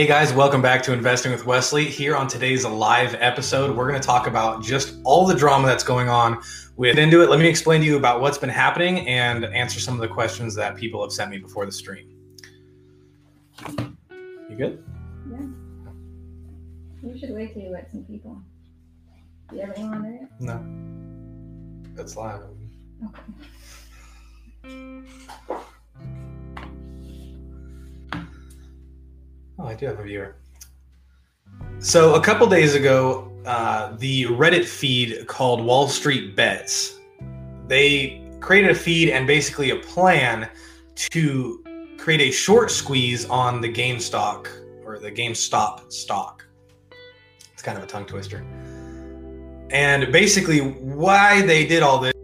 Hey guys, welcome back to Investing with Wesley. Here on today's live episode, we're going to talk about just all the drama that's going on with Intuit. Let me explain to you about what's been happening and answer some of the questions that people have sent me before the stream. You good? Yeah. You should wait till you let some people. Do you have anyone on there? No. That's live. Okay. Oh, I do have a viewer. So a couple days ago, the Reddit feed called Wall Street Bets, they created a feed and basically a plan to create a short squeeze on the GameStop stock. It's kind of a tongue twister. And basically why they did all this